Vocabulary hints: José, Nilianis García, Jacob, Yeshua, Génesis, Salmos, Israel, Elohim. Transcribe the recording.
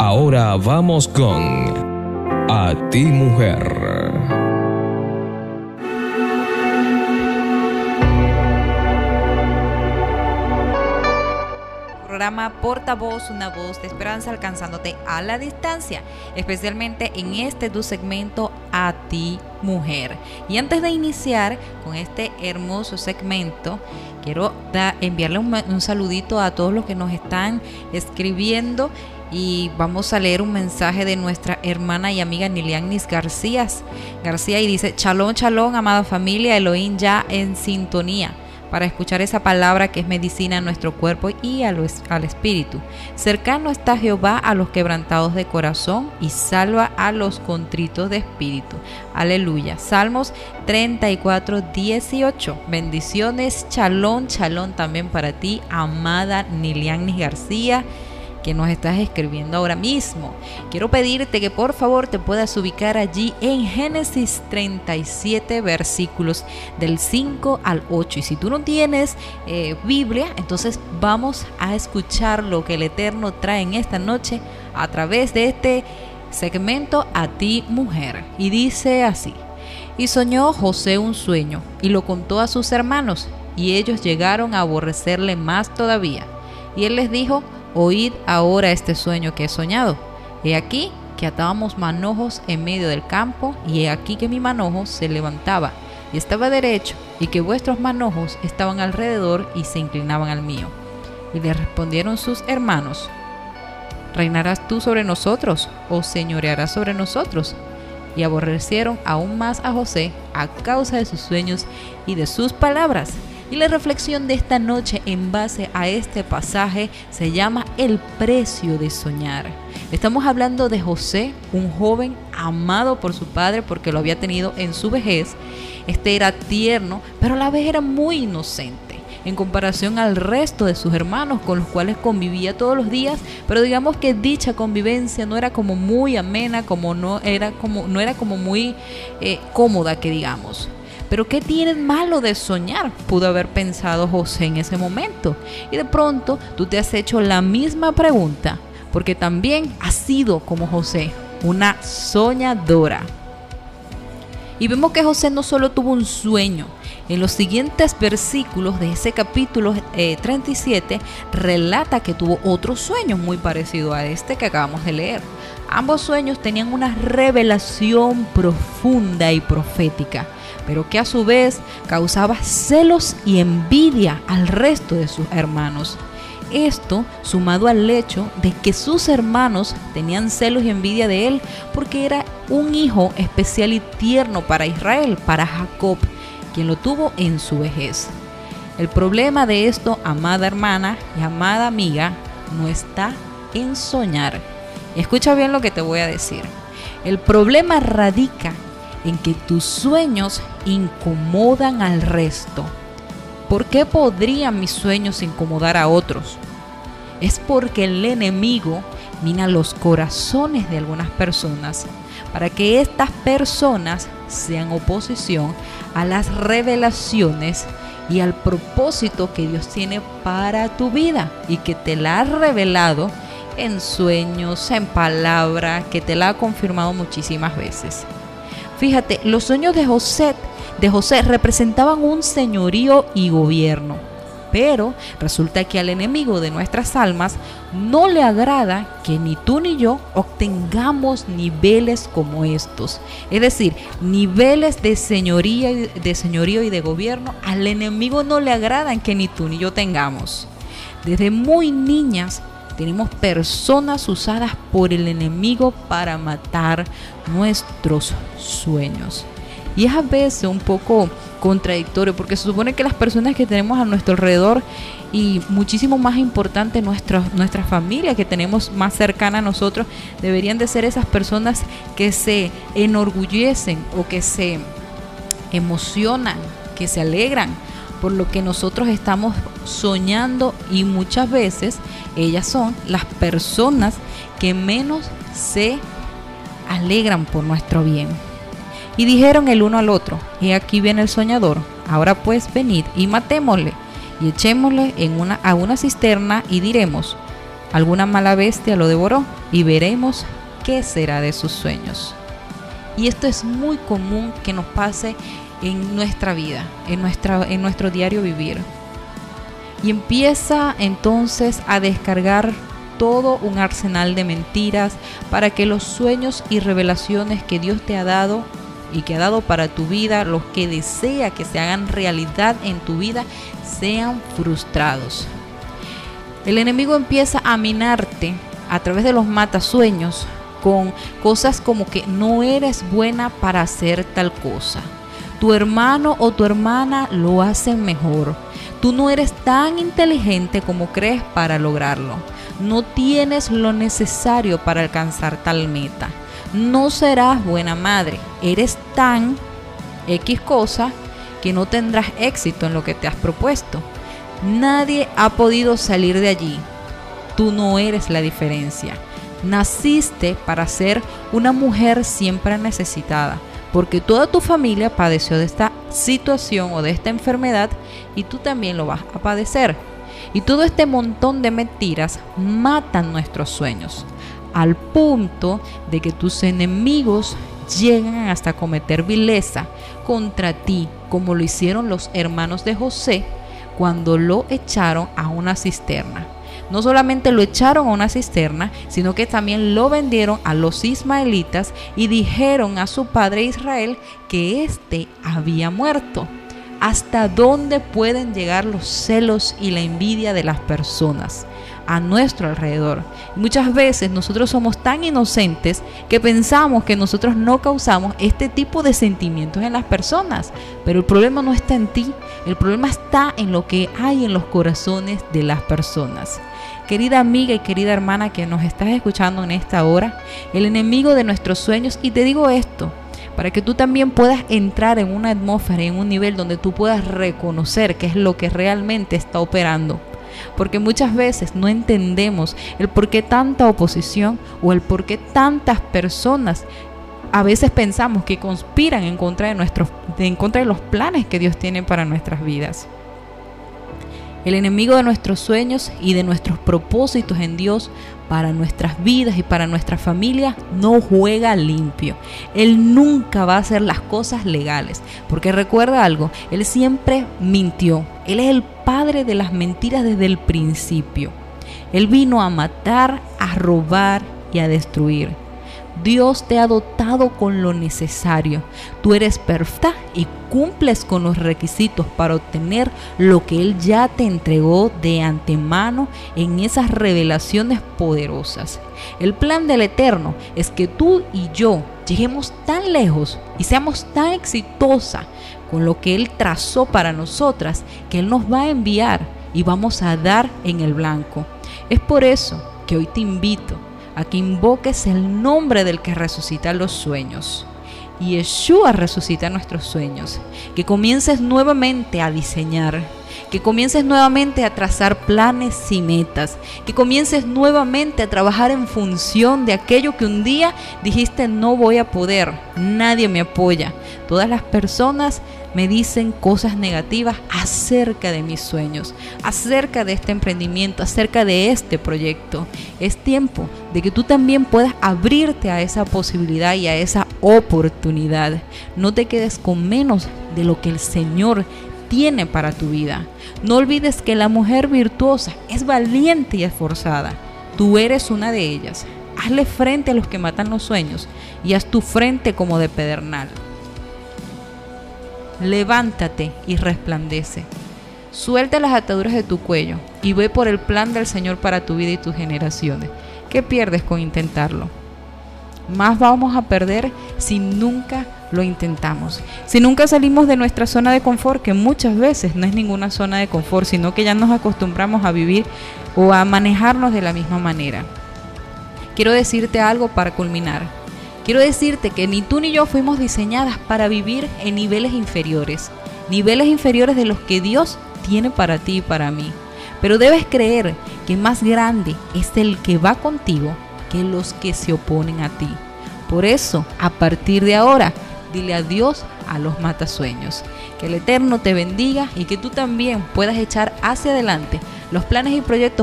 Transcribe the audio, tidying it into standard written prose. Ahora vamos con A ti, mujer. Programa Portavoz, una voz de esperanza alcanzándote a la distancia, especialmente en este tu segmento A ti, mujer. Y antes de iniciar con este hermoso segmento, quiero enviarle un saludito a todos los que nos están escribiendo. Y vamos a leer un mensaje de nuestra hermana y amiga Nilianis García, y dice: Chalón, chalón, amada familia, Elohim ya en sintonía para escuchar esa palabra que es medicina a nuestro cuerpo y al espíritu. Cercano está Jehová a los quebrantados de corazón y salva a los contritos de espíritu. Aleluya. Salmos 34:18. Bendiciones. Chalón, chalón también para ti, amada Nilianis García, que nos estás escribiendo ahora mismo. Quiero pedirte que por favor te puedas ubicar allí en Génesis 37, versículos del 5 al 8. Y si tú no tienes Biblia, entonces vamos a escuchar lo que el Eterno trae en esta noche a través de este segmento A ti, mujer. Y dice así: Y soñó José un sueño y lo contó a sus hermanos, y ellos llegaron a aborrecerle más todavía. Y él les dijo: Oíd ahora este sueño que he soñado. He aquí que atábamos manojos en medio del campo, y he aquí que mi manojo se levantaba y estaba derecho, y que vuestros manojos estaban alrededor y se inclinaban al mío. Y le respondieron sus hermanos: ¿Reinarás tú sobre nosotros, o señorearás sobre nosotros? Y aborrecieron aún más a José a causa de sus sueños y de sus palabras. Y la reflexión de esta noche en base a este pasaje se llama El precio de soñar. Estamos hablando de José, un joven amado por su padre porque lo había tenido en su vejez. Este era tierno, pero a la vez era muy inocente en comparación al resto de sus hermanos, con los cuales convivía todos los días, pero digamos que dicha convivencia no era como muy amena, no era como muy cómoda, que digamos. ¿Pero qué tiene malo de soñar?, pudo haber pensado José en ese momento. Y de pronto tú te has hecho la misma pregunta, porque también has sido como José, una soñadora. Y vemos que José no solo tuvo un sueño. En los siguientes versículos de ese capítulo 37 relata que tuvo otro sueño muy parecido a este que acabamos de leer. Ambos sueños tenían una revelación profunda y profética, pero que a su vez causaba celos y envidia al resto de sus hermanos. Esto sumado al hecho de que sus hermanos tenían celos y envidia de él porque era un hijo especial y tierno para Israel, para Jacob, quien lo tuvo en su vejez. El problema de esto, amada hermana y amada amiga, no está en soñar. Escucha bien lo que te voy a decir. El problema radica en que tus sueños incomodan al resto. ¿Por qué podrían mis sueños incomodar a otros? Es porque el enemigo mina los corazones de algunas personas para que estas personas sean oposición a las revelaciones y al propósito que Dios tiene para tu vida y que te la ha revelado en sueños, en palabra, que te la ha confirmado muchísimas veces. Fíjate, los sueños de José representaban un señorío y gobierno, pero resulta que al enemigo de nuestras almas no le agrada que ni tú ni yo obtengamos niveles como estos. Es decir, niveles de señorío y de gobierno al enemigo no le agradan que ni tú ni yo tengamos. Desde muy niñas tenemos personas usadas por el enemigo para matar nuestros sueños. Y es a veces un poco contradictorio porque se supone que las personas que tenemos a nuestro alrededor y muchísimo más importante nuestra familia que tenemos más cercana a nosotros deberían de ser esas personas que se enorgullecen o que se emocionan, que se alegran por lo que nosotros estamos soñando, y muchas veces ellas son las personas que menos se alegran por nuestro bien. Y dijeron el uno al otro: He aquí viene el soñador, ahora pues venid y matémosle y echémosle a una cisterna y diremos: Alguna mala bestia lo devoró y veremos qué será de sus sueños. Y esto es muy común que nos pase en nuestra vida, en nuestro diario vivir. Y empieza entonces a descargar todo un arsenal de mentiras para que los sueños y revelaciones que Dios te ha dado y que ha dado para tu vida, los que desea que se hagan realidad en tu vida, sean frustrados. El enemigo empieza a minarte a través de los matasueños con cosas como que no eres buena para hacer tal cosa. Tu hermano o tu hermana lo hacen mejor. Tú no eres tan inteligente como crees para lograrlo. No tienes lo necesario para alcanzar tal meta. No serás buena madre. Eres tan X cosa que no tendrás éxito en lo que te has propuesto. Nadie ha podido salir de allí. Tú no eres la diferencia. Naciste para ser una mujer siempre necesitada, porque toda tu familia padeció de esta situación o de esta enfermedad y tú también lo vas a padecer. Y todo este montón de mentiras matan nuestros sueños, al punto de que tus enemigos llegan hasta cometer vileza contra ti, como lo hicieron los hermanos de José cuando lo echaron a una cisterna. No solamente lo echaron a una cisterna, sino que también lo vendieron a los ismaelitas y dijeron a su padre Israel que éste había muerto. ¿Hasta dónde pueden llegar los celos y la envidia de las personas a nuestro alrededor? Muchas veces nosotros somos tan inocentes que pensamos que nosotros no causamos este tipo de sentimientos en las personas, pero el problema no está en ti, el problema está en lo que hay en los corazones de las personas. Querida amiga y querida hermana que nos estás escuchando en esta hora, el enemigo de nuestros sueños, y te digo esto, para que tú también puedas entrar en una atmósfera, en un nivel donde tú puedas reconocer qué es lo que realmente está operando. Porque muchas veces no entendemos el por qué tanta oposición o el por qué tantas personas a veces pensamos que conspiran en contra de los planes que Dios tiene para nuestras vidas. El enemigo de nuestros sueños y de nuestros propósitos en Dios para nuestras vidas y para nuestras familias no juega limpio. Él nunca va a hacer las cosas legales, porque recuerda algo, Él siempre mintió. Él es el padre de las mentiras desde el principio. Él vino a matar, a robar y a destruir. Dios te ha dotado con lo necesario. Tú eres perfecta y cumples con los requisitos para obtener lo que Él ya te entregó de antemano en esas revelaciones poderosas. El plan del Eterno es que tú y yo lleguemos tan lejos y seamos tan exitosas con lo que Él trazó para nosotras, que Él nos va a enviar y vamos a dar en el blanco. Es por eso que hoy te invito a que invoques el nombre del que resucita los sueños. Yeshua resucita nuestros sueños. Que comiences nuevamente a diseñar, que comiences nuevamente a trazar planes y metas, que comiences nuevamente a trabajar en función de aquello que un día dijiste no voy a poder, nadie me apoya, todas las personas me dicen cosas negativas acerca de mis sueños, acerca de este emprendimiento, acerca de este proyecto. Es tiempo de que tú también puedas abrirte a esa posibilidad y a esa oportunidad. No te quedes con menos de lo que el Señor tiene para tu vida. No olvides que la mujer virtuosa es valiente y esforzada. Tú eres una de ellas. Hazle frente a los que matan los sueños y haz tu frente como de pedernal. Levántate y resplandece. Suelta las ataduras de tu cuello y ve por el plan del Señor para tu vida y tus generaciones. ¿Qué pierdes con intentarlo? Más vamos a perder si nunca lo intentamos, si nunca salimos de nuestra zona de confort, que muchas veces no es ninguna zona de confort, sino que ya nos acostumbramos a vivir o a manejarnos de la misma manera. Quiero decirte algo para culminar. Quiero decirte que ni tú ni yo fuimos diseñadas para vivir en niveles inferiores de los que Dios tiene para ti y para mí. Pero debes creer que más grande es el que va contigo que los que se oponen a ti. Por eso, a partir de ahora, dile adiós a los matasueños. Que el Eterno te bendiga y que tú también puedas echar hacia adelante los planes y proyectos